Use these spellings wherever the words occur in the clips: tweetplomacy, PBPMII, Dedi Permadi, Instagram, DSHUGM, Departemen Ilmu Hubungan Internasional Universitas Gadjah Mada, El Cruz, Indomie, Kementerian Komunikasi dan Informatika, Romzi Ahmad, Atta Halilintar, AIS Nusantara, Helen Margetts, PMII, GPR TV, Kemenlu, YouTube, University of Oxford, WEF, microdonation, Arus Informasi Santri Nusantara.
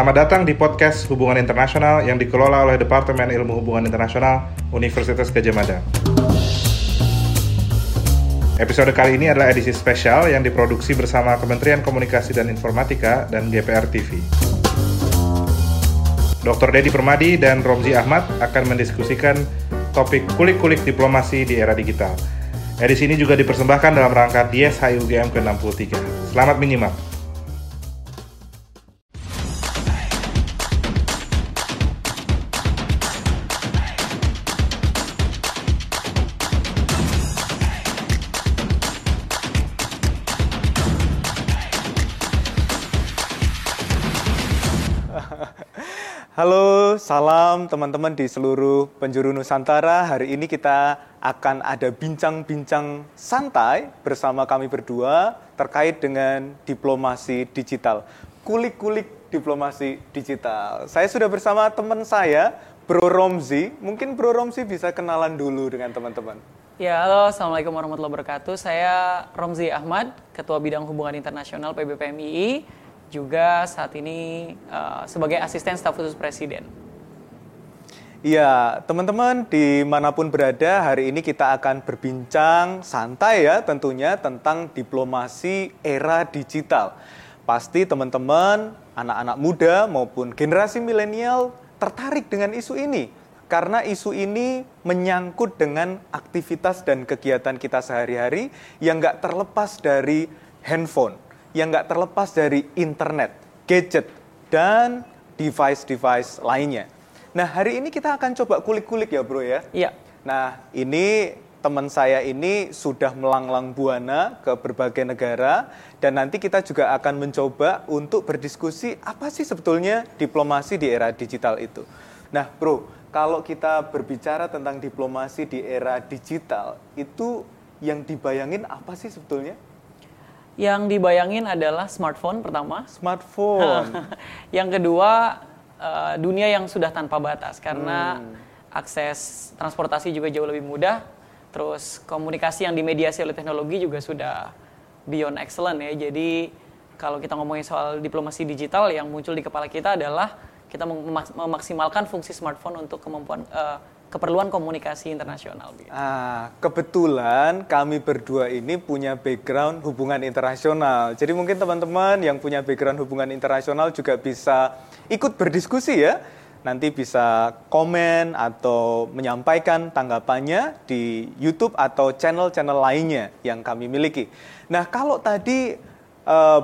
Selamat datang di podcast Hubungan Internasional yang dikelola oleh Departemen Ilmu Hubungan Internasional Universitas Gadjah Mada. Episode kali ini adalah edisi spesial yang diproduksi bersama Kementerian Komunikasi dan Informatika dan GPR TV. Dr. Dedi Permadi dan Romzi Ahmad akan mendiskusikan topik kulik-kulik diplomasi di era digital. Edisi ini juga dipersembahkan dalam rangka DSHUGM ke-63. Selamat menyimak. Halo, salam teman-teman di seluruh penjuru Nusantara. Hari ini kita akan ada bincang-bincang santai bersama kami berdua terkait dengan diplomasi digital. Kulik-kulik diplomasi digital. Saya sudah bersama teman saya, Bro Romzi. Mungkin Bro Romzi bisa kenalan dulu dengan teman-teman. Ya, halo. Assalamualaikum warahmatullahi wabarakatuh. Saya Romzi Ahmad, Ketua Bidang Hubungan Internasional PBPMII. Juga saat ini sebagai asisten staf khusus presiden. Iya, teman-teman dimanapun berada, hari ini kita akan berbincang santai ya tentunya tentang diplomasi era digital. Pasti teman-teman, anak-anak muda maupun generasi milenial tertarik dengan isu ini. Karena isu ini menyangkut dengan aktivitas dan kegiatan kita sehari-hari yang nggak terlepas dari handphone. Yang nggak terlepas dari internet, gadget, dan device-device lainnya. Nah, hari ini kita akan coba kulik-kulik ya bro ya? Iya. Nah, ini teman saya ini sudah melanglang buana ke berbagai negara, dan nanti kita juga akan mencoba untuk berdiskusi apa sih sebetulnya diplomasi di era digital itu. Nah, bro, kalau kita berbicara tentang diplomasi di era digital, itu yang dibayangin apa sih sebetulnya? Yang dibayangin adalah smartphone pertama. Smartphone. Yang kedua, dunia yang sudah tanpa batas. Karena akses transportasi juga jauh lebih mudah. Terus komunikasi yang dimediasi oleh teknologi juga sudah beyond excellent ya. Jadi kalau kita ngomongin soal diplomasi digital, yang muncul di kepala kita adalah kita memaksimalkan fungsi smartphone untuk keperluan komunikasi internasional. Kebetulan kami berdua ini punya background hubungan internasional. Jadi mungkin teman-teman yang punya background hubungan internasional juga bisa ikut berdiskusi ya. Nanti bisa komen atau menyampaikan tanggapannya di YouTube atau channel-channel lainnya yang kami miliki. Nah, kalau tadi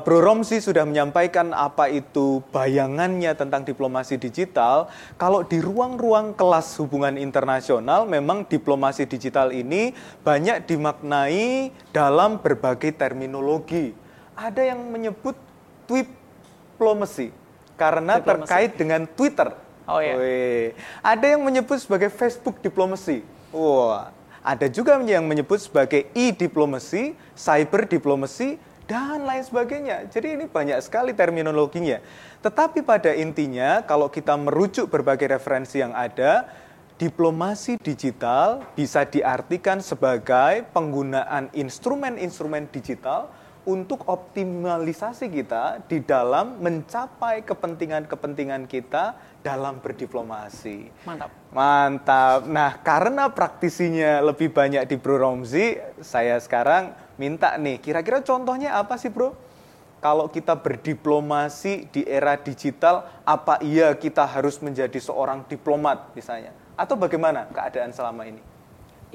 Bro Romzi sudah menyampaikan apa itu bayangannya tentang diplomasi digital. Kalau di ruang-ruang kelas hubungan internasional, memang diplomasi digital ini banyak dimaknai dalam berbagai terminologi. Ada yang menyebut tweetplomacy karena terkait dengan Twitter. Oh ya. Yeah. Ada yang menyebut sebagai Facebook diplomacy. Wah, ada juga yang menyebut sebagai e-diplomacy, cyber diplomacy, dan lain sebagainya. Jadi ini banyak sekali terminologinya. Tetapi pada intinya, kalau kita merujuk berbagai referensi yang ada, diplomasi digital bisa diartikan sebagai penggunaan instrumen-instrumen digital untuk optimalisasi kita di dalam mencapai kepentingan-kepentingan kita dalam berdiplomasi. Mantap. Mantap. Nah, karena praktisinya lebih banyak di Bro Romzi, saya sekarang minta nih, kira-kira contohnya apa sih bro? Kalau kita berdiplomasi di era digital, apa iya kita harus menjadi seorang diplomat misalnya? Atau bagaimana keadaan selama ini?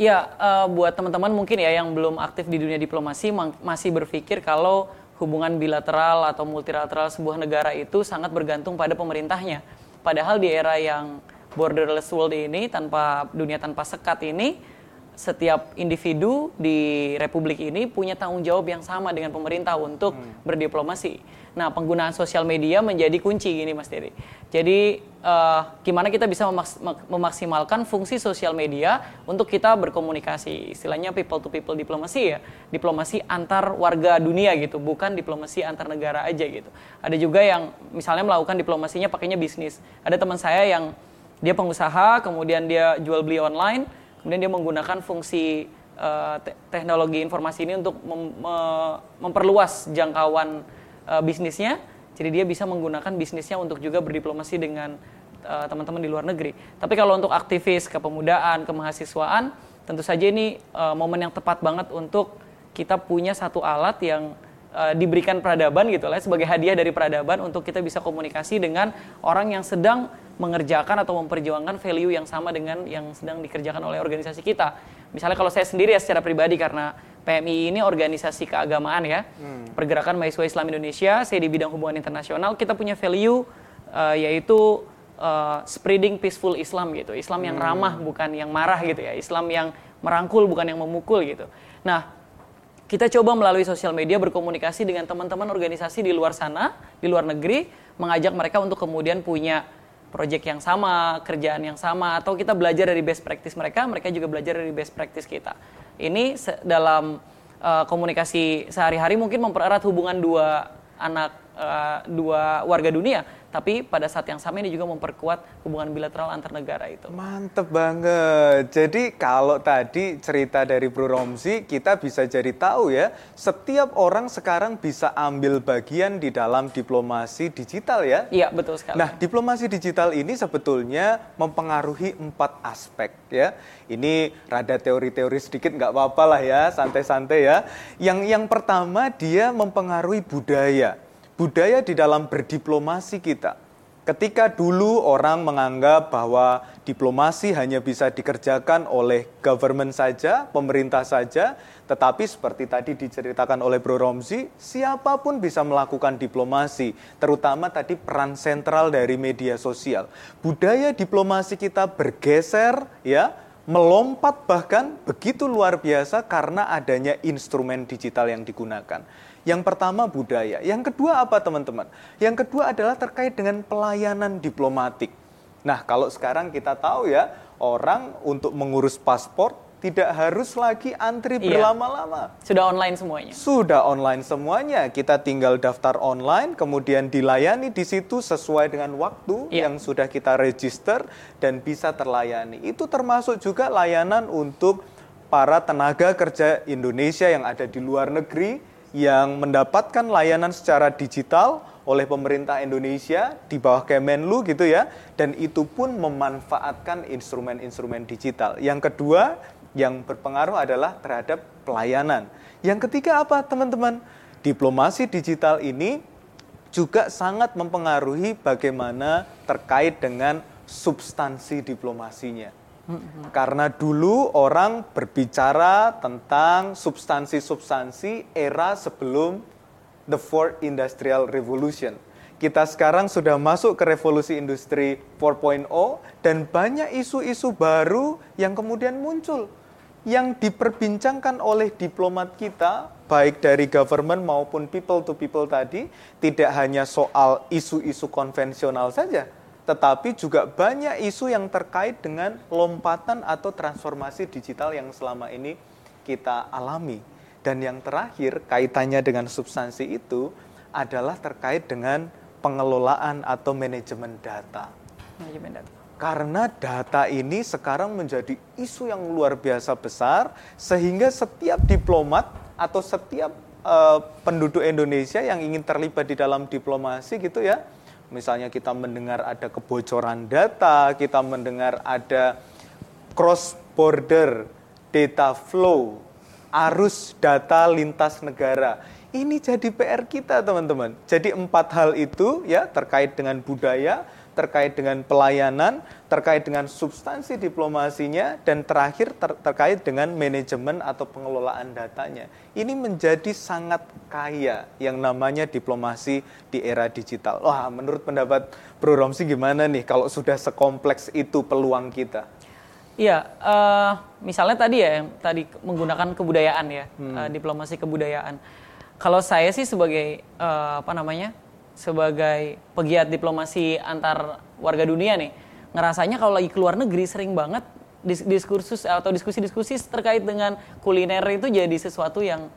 Ya, buat teman-teman mungkin ya yang belum aktif di dunia diplomasi masih berpikir kalau hubungan bilateral atau multilateral sebuah negara itu sangat bergantung pada pemerintahnya. Padahal di era yang borderless world ini, tanpa dunia tanpa sekat ini, setiap individu di republik ini punya tanggung jawab yang sama dengan pemerintah untuk berdiplomasi. Nah, penggunaan sosial media menjadi kunci gini Mas Dedi. Jadi gimana kita bisa memaksimalkan fungsi sosial media untuk kita berkomunikasi. Istilahnya people to people diplomasi ya. Diplomasi antar warga dunia gitu, bukan diplomasi antar negara aja gitu. Ada juga yang misalnya melakukan diplomasinya pakainya bisnis. Ada teman saya yang dia pengusaha, kemudian dia jual beli online. Kemudian dia menggunakan fungsi teknologi informasi ini untuk memperluas jangkauan bisnisnya. Jadi dia bisa menggunakan bisnisnya untuk juga berdiplomasi dengan teman-teman di luar negeri. Tapi kalau untuk aktivis, kepemudaan, kemahasiswaan, tentu saja ini momen yang tepat banget untuk kita punya satu alat yang diberikan peradaban gitu lah, sebagai hadiah dari peradaban untuk kita bisa komunikasi dengan orang yang sedang mengerjakan atau memperjuangkan value yang sama dengan yang sedang dikerjakan oleh organisasi kita. Misalnya kalau saya sendiri ya secara pribadi, karena PMII ini organisasi keagamaan ya, pergerakan mahasiswa Islam Indonesia, saya di bidang hubungan internasional, kita punya value yaitu spreading peaceful Islam gitu, Islam yang ramah bukan yang marah gitu ya, Islam yang merangkul bukan yang memukul gitu. Nah, kita coba melalui sosial media berkomunikasi dengan teman-teman organisasi di luar sana, di luar negeri, mengajak mereka untuk kemudian punya proyek yang sama, kerjaan yang sama, atau kita belajar dari best practice mereka, mereka juga belajar dari best practice kita. Ini dalam komunikasi sehari-hari mungkin mempererat hubungan dua warga dunia, tapi pada saat yang sama ini juga memperkuat hubungan bilateral antar negara itu. Mantep banget. Jadi kalau tadi cerita dari Bro Romzi, kita bisa jadi tahu ya, setiap orang sekarang bisa ambil bagian di dalam diplomasi digital ya. Iya, betul sekali. Nah, diplomasi digital ini sebetulnya mempengaruhi 4 aspek ya. Ini rada teori-teori sedikit, nggak apa-apa lah ya, santai-santai ya. Yang pertama, dia mempengaruhi budaya. Budaya di dalam berdiplomasi kita. Ketika dulu orang menganggap bahwa diplomasi hanya bisa dikerjakan oleh government saja, pemerintah saja, tetapi seperti tadi diceritakan oleh Bro Romzi, siapapun bisa melakukan diplomasi, terutama tadi peran sentral dari media sosial. Budaya diplomasi kita bergeser ya, melompat bahkan begitu luar biasa karena adanya instrumen digital yang digunakan. Yang pertama budaya, yang kedua apa teman-teman? Yang kedua adalah terkait dengan pelayanan diplomatik. Nah, kalau sekarang kita tahu ya, orang untuk mengurus paspor tidak harus lagi antri berlama-lama. Sudah online semuanya. Sudah online semuanya. Kita tinggal daftar online, kemudian dilayani di situ sesuai dengan waktu yang sudah kita register dan bisa terlayani. Itu termasuk juga layanan untuk para tenaga kerja Indonesia yang ada di luar negeri, yang mendapatkan layanan secara digital oleh pemerintah Indonesia di bawah Kemenlu gitu ya, dan itu pun memanfaatkan instrumen-instrumen digital. Yang kedua yang berpengaruh adalah terhadap pelayanan. Yang ketiga apa teman-teman? Diplomasi digital ini juga sangat mempengaruhi bagaimana terkait dengan substansi diplomasinya. Karena dulu orang berbicara tentang substansi-substansi era sebelum the Fourth Industrial Revolution. Kita sekarang sudah masuk ke revolusi industri 4.0 dan banyak isu-isu baru yang kemudian muncul, yang diperbincangkan oleh diplomat kita, baik dari government maupun people to people tadi, tidak hanya soal isu-isu konvensional saja, tetapi juga banyak isu yang terkait dengan lompatan atau transformasi digital yang selama ini kita alami. Dan yang terakhir, kaitannya dengan substansi itu adalah terkait dengan pengelolaan atau manajemen data. Manajemen data. Karena data ini sekarang menjadi isu yang luar biasa besar, sehingga setiap diplomat atau setiap penduduk Indonesia yang ingin terlibat di dalam diplomasi gitu ya, misalnya kita mendengar ada kebocoran data, kita mendengar ada cross-border data flow, arus data lintas negara. Ini jadi PR kita, teman-teman. Jadi 4 hal itu ya, terkait dengan budaya, terkait dengan pelayanan, terkait dengan substansi diplomasinya, dan terakhir terkait dengan manajemen atau pengelolaan datanya. Ini menjadi sangat kaya yang namanya diplomasi di era digital. Wah, menurut pendapat Bro Romzi gimana nih kalau sudah sekompleks itu peluang kita? Iya, misalnya tadi ya, yang tadi menggunakan kebudayaan ya, diplomasi kebudayaan. Kalau saya sih sebagai sebagai pegiat diplomasi antar warga dunia nih, ngerasanya kalau lagi keluar negeri sering banget diskursus atau diskusi-diskusi terkait dengan kuliner itu jadi sesuatu yang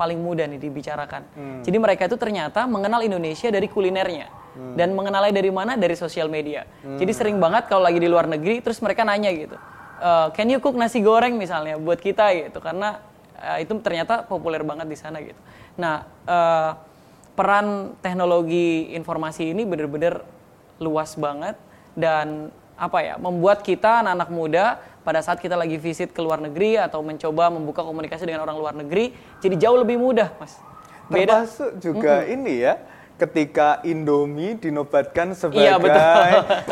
paling mudah nih dibicarakan. Jadi mereka itu ternyata mengenal Indonesia dari kulinernya. Dan mengenalnya dari mana? Dari sosial media. Jadi sering banget kalau lagi di luar negeri terus mereka nanya gitu, can you cook nasi goreng misalnya buat kita gitu, karena itu ternyata populer banget di sana gitu. Nah, peran teknologi informasi ini benar-benar luas banget dan membuat kita anak-anak muda pada saat kita lagi visit ke luar negeri atau mencoba membuka komunikasi dengan orang luar negeri jadi jauh lebih mudah, Mas. Beda. Termasuk juga ini ya, ketika Indomie dinobatkan sebagai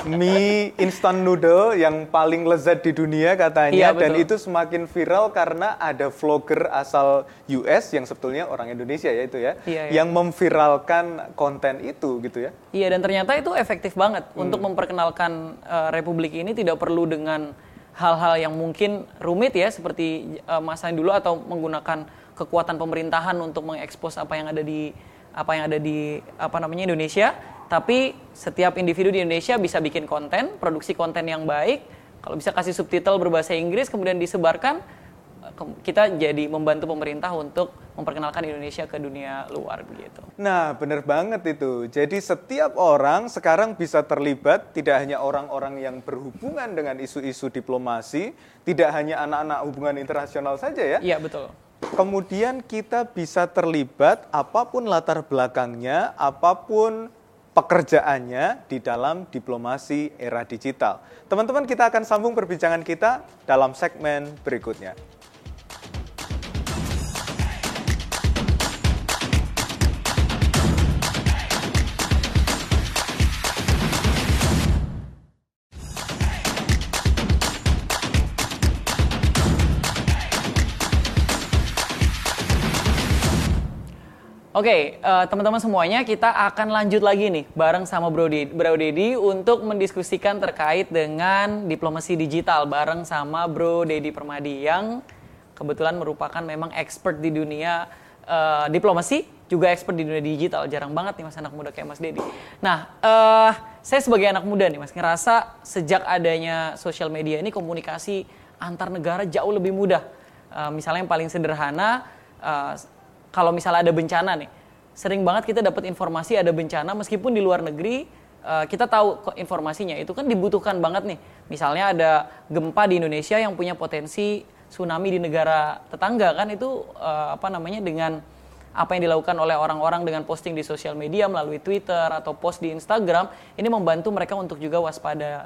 mie instant noodle yang paling lezat di dunia katanya, dan itu semakin viral karena ada vlogger asal US yang sebetulnya orang Indonesia ya itu ya, yang memviralkan konten itu gitu ya. Iya, dan ternyata itu efektif banget untuk memperkenalkan Republik ini tidak perlu dengan hal-hal yang mungkin rumit ya seperti masa dulu atau menggunakan kekuatan pemerintahan untuk mengekspos apa yang ada di Indonesia, tapi setiap individu di Indonesia bisa bikin konten, produksi konten yang baik, kalau bisa kasih subtitle berbahasa Inggris kemudian disebarkan, kita jadi membantu pemerintah untuk memperkenalkan Indonesia ke dunia luar begitu. Nah, benar banget itu. Jadi setiap orang sekarang bisa terlibat, tidak hanya orang-orang yang berhubungan dengan isu-isu diplomasi, tidak hanya anak-anak hubungan internasional saja ya. Iya, betul. Kemudian kita bisa terlibat apapun latar belakangnya, apapun pekerjaannya di dalam diplomasi era digital. Teman-teman, kita akan sambung perbincangan kita dalam segmen berikutnya. Oke, teman-teman semuanya, kita akan lanjut lagi nih bareng sama Bro Dedi untuk mendiskusikan terkait dengan diplomasi digital bareng sama Bro Dedi Permadi yang kebetulan merupakan memang expert di dunia diplomasi, juga expert di dunia digital. Jarang banget nih Mas anak muda kayak Mas Dedi. Nah, saya sebagai anak muda nih Mas, ngerasa sejak adanya sosial media ini komunikasi antar negara jauh lebih mudah. Misalnya yang paling sederhana, kalau misalnya ada bencana nih, sering banget kita dapat informasi ada bencana meskipun di luar negeri kita tahu informasinya. Itu kan dibutuhkan banget nih. Misalnya ada gempa di Indonesia yang punya potensi tsunami di negara tetangga kan itu dengan apa yang dilakukan oleh orang-orang dengan posting di sosial media melalui Twitter atau post di Instagram ini membantu mereka untuk juga waspada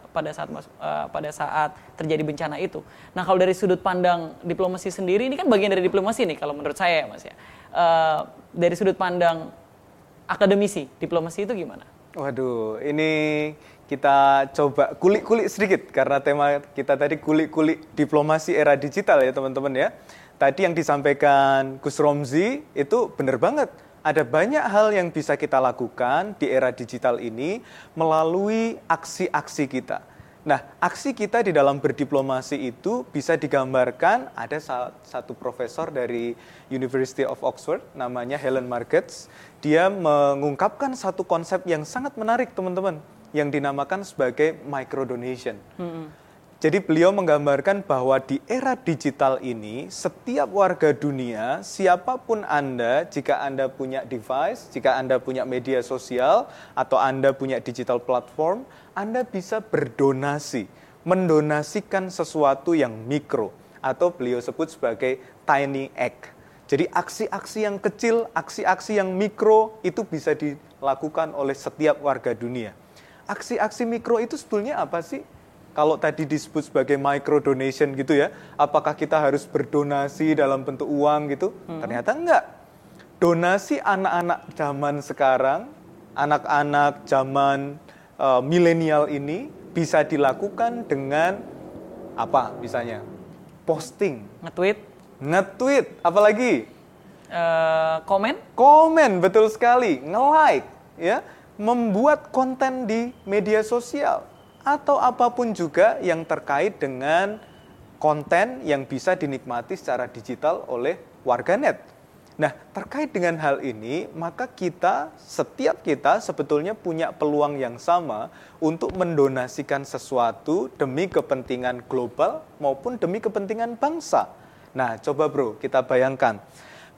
pada saat terjadi bencana itu. Nah, kalau dari sudut pandang diplomasi sendiri ini kan bagian dari diplomasi nih kalau menurut saya ya Mas ya. Dari sudut pandang akademisi, diplomasi itu gimana? Waduh, ini kita coba kulik-kulik sedikit karena tema kita tadi kulik-kulik diplomasi era digital ya teman-teman ya. Tadi yang disampaikan Gus Romzi itu benar banget. Ada banyak hal yang bisa kita lakukan di era digital ini melalui aksi-aksi kita. Nah, aksi kita di dalam berdiplomasi itu bisa digambarkan ada satu profesor dari University of Oxford, namanya Helen Margetts. Dia mengungkapkan satu konsep yang sangat menarik, teman-teman, yang dinamakan sebagai microdonation. Jadi beliau menggambarkan bahwa di era digital ini, setiap warga dunia, siapapun Anda, jika Anda punya device, jika Anda punya media sosial, atau Anda punya digital platform, Anda bisa berdonasi, mendonasikan sesuatu yang mikro, atau beliau sebut sebagai tiny act. Jadi aksi-aksi yang kecil, aksi-aksi yang mikro, itu bisa dilakukan oleh setiap warga dunia. Aksi-aksi mikro itu sebetulnya apa sih? Kalau tadi disebut sebagai micro donation gitu ya, apakah kita harus berdonasi dalam bentuk uang gitu? Ternyata enggak. Donasi anak-anak zaman sekarang, anak-anak zaman milenial ini bisa dilakukan dengan apa misalnya? Posting. Nge-tweet. Apalagi? Komen, betul sekali. Nge-like. Ya. Membuat konten di media sosial. Atau apapun juga yang terkait dengan konten yang bisa dinikmati secara digital oleh warganet. Nah, terkait dengan hal ini, maka setiap kita sebetulnya punya peluang yang sama untuk mendonasikan sesuatu demi kepentingan global maupun demi kepentingan bangsa. Nah, coba bro, kita bayangkan.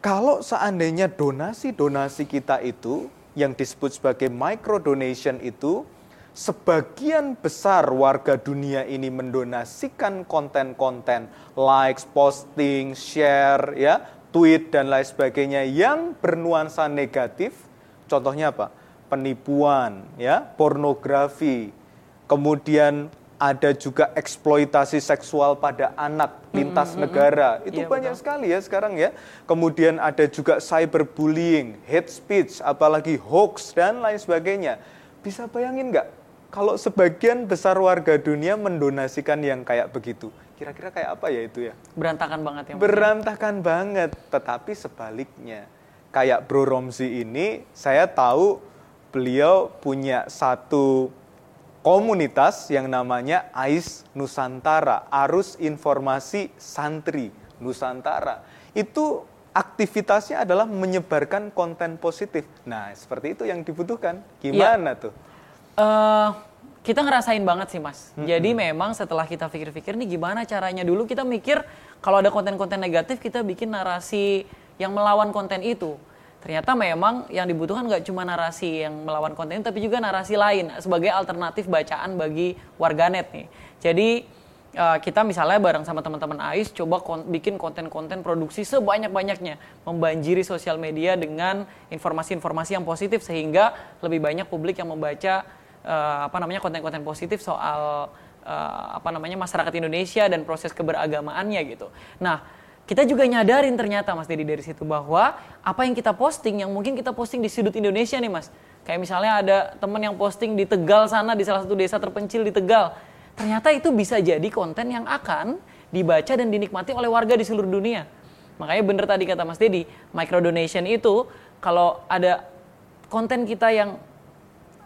Kalau seandainya donasi-donasi kita itu, yang disebut sebagai micro donation itu, sebagian besar warga dunia ini mendonasikan konten-konten, likes, posting, share, ya, tweet, dan lain sebagainya yang bernuansa negatif, Contohnya apa? Penipuan, ya, pornografi. Kemudian ada juga eksploitasi seksual pada anak lintas negara. Itu banyak sekali ya sekarang ya. Kemudian ada juga cyberbullying, hate speech, apalagi hoax dan lain sebagainya. Bisa bayangin nggak kalau sebagian besar warga dunia mendonasikan yang kayak begitu? Kira-kira kayak apa ya itu ya? Berantakan banget ya. Berantakan banget. Tetapi sebaliknya, kayak Bro Romzi ini, saya tahu beliau punya satu komunitas yang namanya AIS Nusantara, Arus Informasi Santri Nusantara. Itu aktivitasnya adalah menyebarkan konten positif. Nah, seperti itu yang dibutuhkan. Gimana tuh? Kita ngerasain banget sih, Mas. Jadi memang setelah kita pikir-pikir nih gimana caranya, dulu kita mikir kalau ada konten-konten negatif kita bikin narasi yang melawan konten itu. Ternyata memang yang dibutuhkan nggak cuma narasi yang melawan konten, tapi juga narasi lain sebagai alternatif bacaan bagi warganet nih. Jadi kita misalnya bareng sama teman-teman AIS coba bikin konten-konten produksi sebanyak-banyaknya. Membanjiri sosial media dengan informasi-informasi yang positif sehingga lebih banyak publik yang membaca konten-konten positif soal masyarakat Indonesia dan proses keberagamaannya gitu. Nah, kita juga nyadarin ternyata Mas Dedi dari situ bahwa apa yang kita posting, yang mungkin kita posting di sudut Indonesia nih Mas. Kayak misalnya ada teman yang posting di Tegal sana, di salah satu desa terpencil di Tegal. Ternyata itu bisa jadi konten yang akan dibaca dan dinikmati oleh warga di seluruh dunia. Makanya bener tadi kata Mas Dedi, micro donation itu kalau ada konten kita yang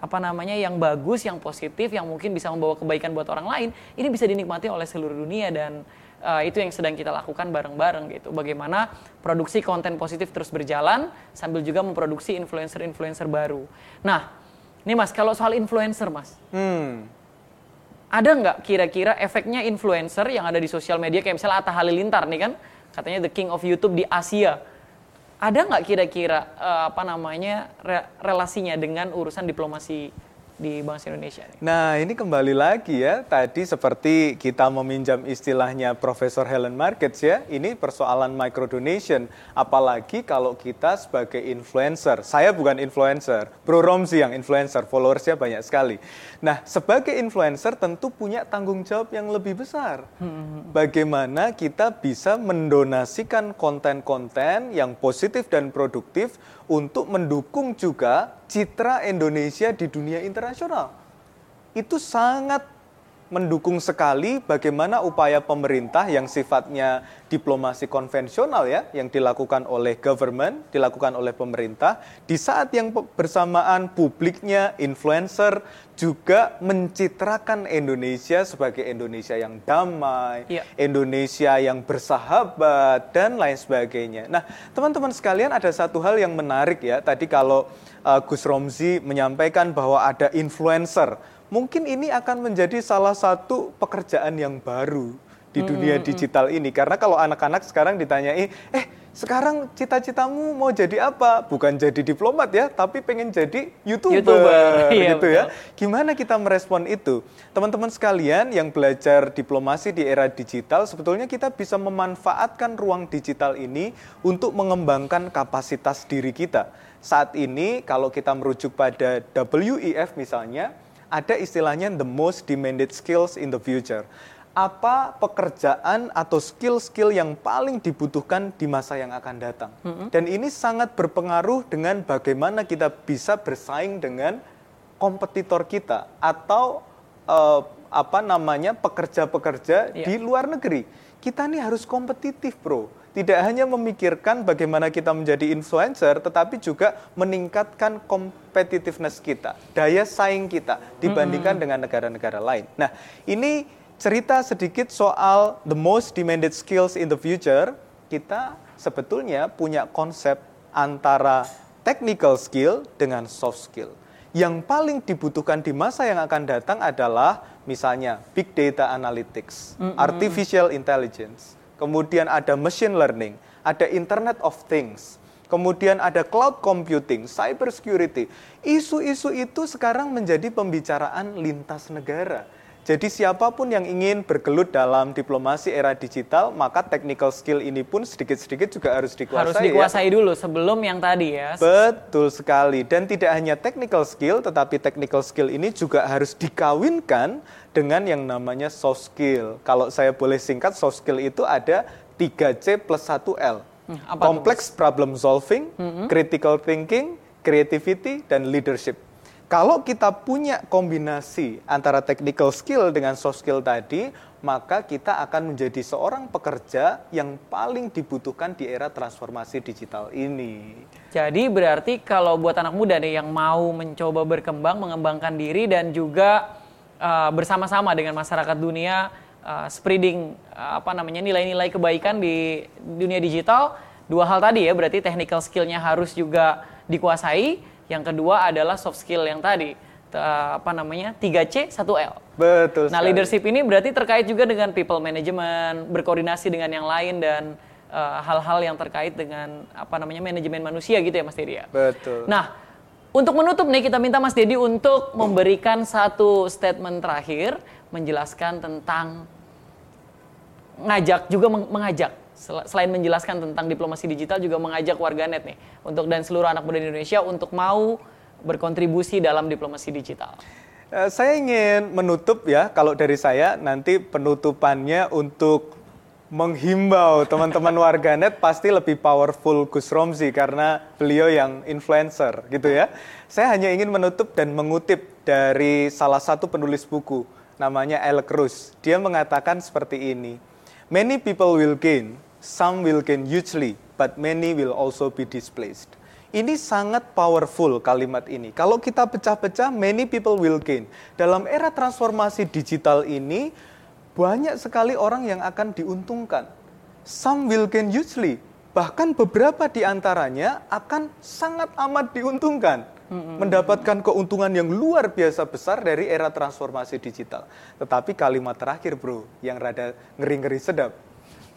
yang bagus, yang positif, yang mungkin bisa membawa kebaikan buat orang lain, ini bisa dinikmati oleh seluruh dunia dan itu yang sedang kita lakukan bareng-bareng gitu. Bagaimana produksi konten positif terus berjalan sambil juga memproduksi influencer-influencer baru. Nah, ini Mas, kalau soal influencer Mas, ada nggak kira-kira efeknya influencer yang ada di sosial media kayak misalnya Atta Halilintar nih kan, katanya the king of YouTube di Asia. Ada nggak kira-kira relasinya dengan urusan diplomasi di bangsa Indonesia? Nah, ini kembali lagi ya. Tadi seperti kita meminjam istilahnya Profesor Helen Margetts ya. Ini persoalan micro donation. Apalagi kalau kita sebagai influencer. Saya bukan influencer. Bro Romzi yang influencer. Followersnya banyak sekali. Nah, sebagai influencer tentu punya tanggung jawab yang lebih besar. Bagaimana kita bisa mendonasikan konten-konten yang positif dan produktif untuk mendukung juga citra Indonesia di dunia internasional. Itu sangat mendukung sekali bagaimana upaya pemerintah yang sifatnya diplomasi konvensional ya, yang dilakukan oleh government, dilakukan oleh pemerintah, di saat yang bersamaan publiknya, influencer juga mencitrakan Indonesia sebagai Indonesia yang damai, Indonesia yang bersahabat, dan lain sebagainya. Nah, teman-teman sekalian ada satu hal yang menarik ya, tadi kalau Gus Romzi menyampaikan bahwa ada influencer. Mungkin ini akan menjadi salah satu pekerjaan yang baru di dunia digital ini. Karena kalau anak-anak sekarang ditanyai, sekarang cita-citamu mau jadi apa? Bukan jadi diplomat ya, tapi pengen jadi YouTuber. Gitu ya. Gimana kita merespon itu? Teman-teman sekalian yang belajar diplomasi di era digital, sebetulnya kita bisa memanfaatkan ruang digital ini untuk mengembangkan kapasitas diri kita. Saat ini kalau kita merujuk pada WEF misalnya, ada istilahnya the most demanded skills in the future. Apa pekerjaan atau skill-skill yang paling dibutuhkan di masa yang akan datang. Dan ini sangat berpengaruh dengan bagaimana kita bisa bersaing dengan kompetitor kita atau pekerja-pekerja di luar negeri. Kita nih harus kompetitif, bro. Tidak hanya memikirkan bagaimana kita menjadi influencer, tetapi juga meningkatkan competitiveness kita, daya saing kita dibandingkan dengan negara-negara lain. Nah, ini cerita sedikit soal the most demanded skills in the future. Kita sebetulnya punya konsep antara technical skill dengan soft skill. Yang paling dibutuhkan di masa yang akan datang adalah misalnya big data analytics, artificial intelligence, kemudian ada machine learning, ada internet of things, kemudian ada cloud computing, cyber security. Isu-isu itu sekarang menjadi pembicaraan lintas negara. Jadi siapapun yang ingin bergelut dalam diplomasi era digital, maka technical skill ini pun sedikit-sedikit juga harus dikuasai. Harus dikuasai ya. Dulu sebelum yang tadi ya. Betul sekali. Dan tidak hanya technical skill, tetapi technical skill ini juga harus dikawinkan dengan yang namanya soft skill. Kalau saya boleh singkat, soft skill itu ada 3C plus 1L. Complex problem solving, critical thinking, creativity, dan leadership. Kalau kita punya kombinasi antara technical skill dengan soft skill tadi, maka kita akan menjadi seorang pekerja yang paling dibutuhkan di era transformasi digital ini. Jadi berarti kalau buat anak muda nih yang mau mencoba berkembang, mengembangkan diri dan juga bersama-sama dengan masyarakat dunia spreading nilai-nilai kebaikan di dunia digital, dua hal tadi ya, berarti technical skill-nya harus juga dikuasai. Yang kedua adalah soft skill yang tadi, 3C, 1L. Betul sekali. Nah, leadership ini berarti terkait juga dengan people management, berkoordinasi dengan yang lain, dan hal-hal yang terkait dengan, manajemen manusia gitu ya, Mas Dedi ya? Betul. Nah, untuk menutup nih, kita minta Mas Dedi untuk memberikan satu statement terakhir, menjelaskan tentang, mengajak. Selain menjelaskan tentang diplomasi digital, juga mengajak warganet nih untuk dan seluruh anak muda di Indonesia untuk mau berkontribusi dalam diplomasi digital. Saya ingin menutup ya, kalau dari saya nanti penutupannya untuk menghimbau teman-teman warganet pasti lebih powerful Gus Romzi karena beliau yang influencer gitu ya. Saya hanya ingin menutup dan mengutip dari salah satu penulis buku namanya El Cruz. Dia mengatakan seperti ini, "Many people will gain. Some will gain hugely, but many will also be displaced." Ini sangat powerful kalimat ini. Kalau kita pecah-pecah, many people will gain. Dalam era transformasi digital ini, banyak sekali orang yang akan diuntungkan. Some will gain hugely. Bahkan beberapa di antaranya akan sangat amat diuntungkan. Mendapatkan keuntungan yang luar biasa besar dari era transformasi digital. Tetapi kalimat terakhir bro, yang rada ngeri-ngeri sedap.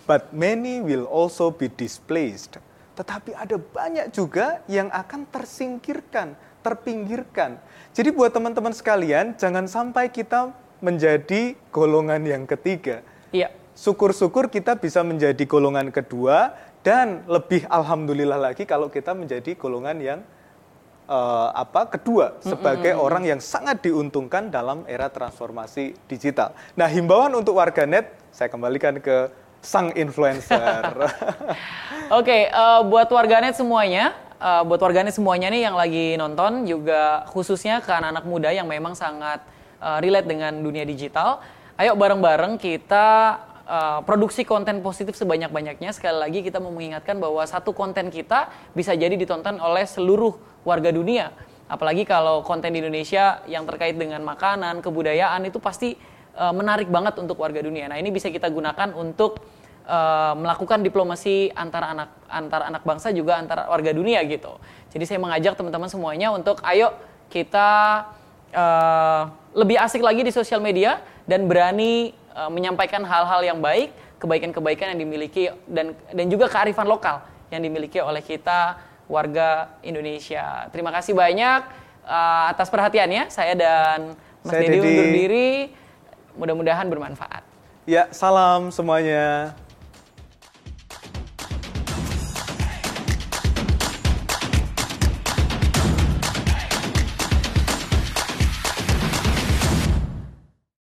But many will also be displaced. Tetapi ada banyak juga yang akan tersingkirkan, terpinggirkan. Jadi buat teman-teman sekalian, jangan sampai kita menjadi golongan yang ketiga. Iya. Syukur-syukur kita bisa menjadi golongan kedua, dan lebih alhamdulillah lagi kalau kita menjadi golongan yang kedua sebagai orang yang sangat diuntungkan dalam era transformasi digital. Nah, himbauan untuk warganet saya kembalikan ke sang influencer. Oke, buat warganet semuanya nih yang lagi nonton, juga khususnya ke anak-anak muda yang memang sangat relate dengan dunia digital. Ayo bareng-bareng kita produksi konten positif sebanyak-banyaknya. Sekali lagi kita mau mengingatkan bahwa satu konten kita bisa jadi ditonton oleh seluruh warga dunia. Apalagi kalau konten di Indonesia yang terkait dengan makanan, kebudayaan itu pasti menarik banget untuk warga dunia. Nah, ini bisa kita gunakan untuk melakukan diplomasi antara anak bangsa juga antara warga dunia gitu. Jadi saya mengajak teman-teman semuanya untuk ayo kita lebih asik lagi di sosial media dan berani menyampaikan hal-hal yang baik, kebaikan-kebaikan yang dimiliki dan juga kearifan lokal yang dimiliki oleh kita warga Indonesia. Terima kasih banyak atas perhatiannya. Saya dan Mas Dedi undur diri. Mudah-mudahan bermanfaat. Ya, salam semuanya.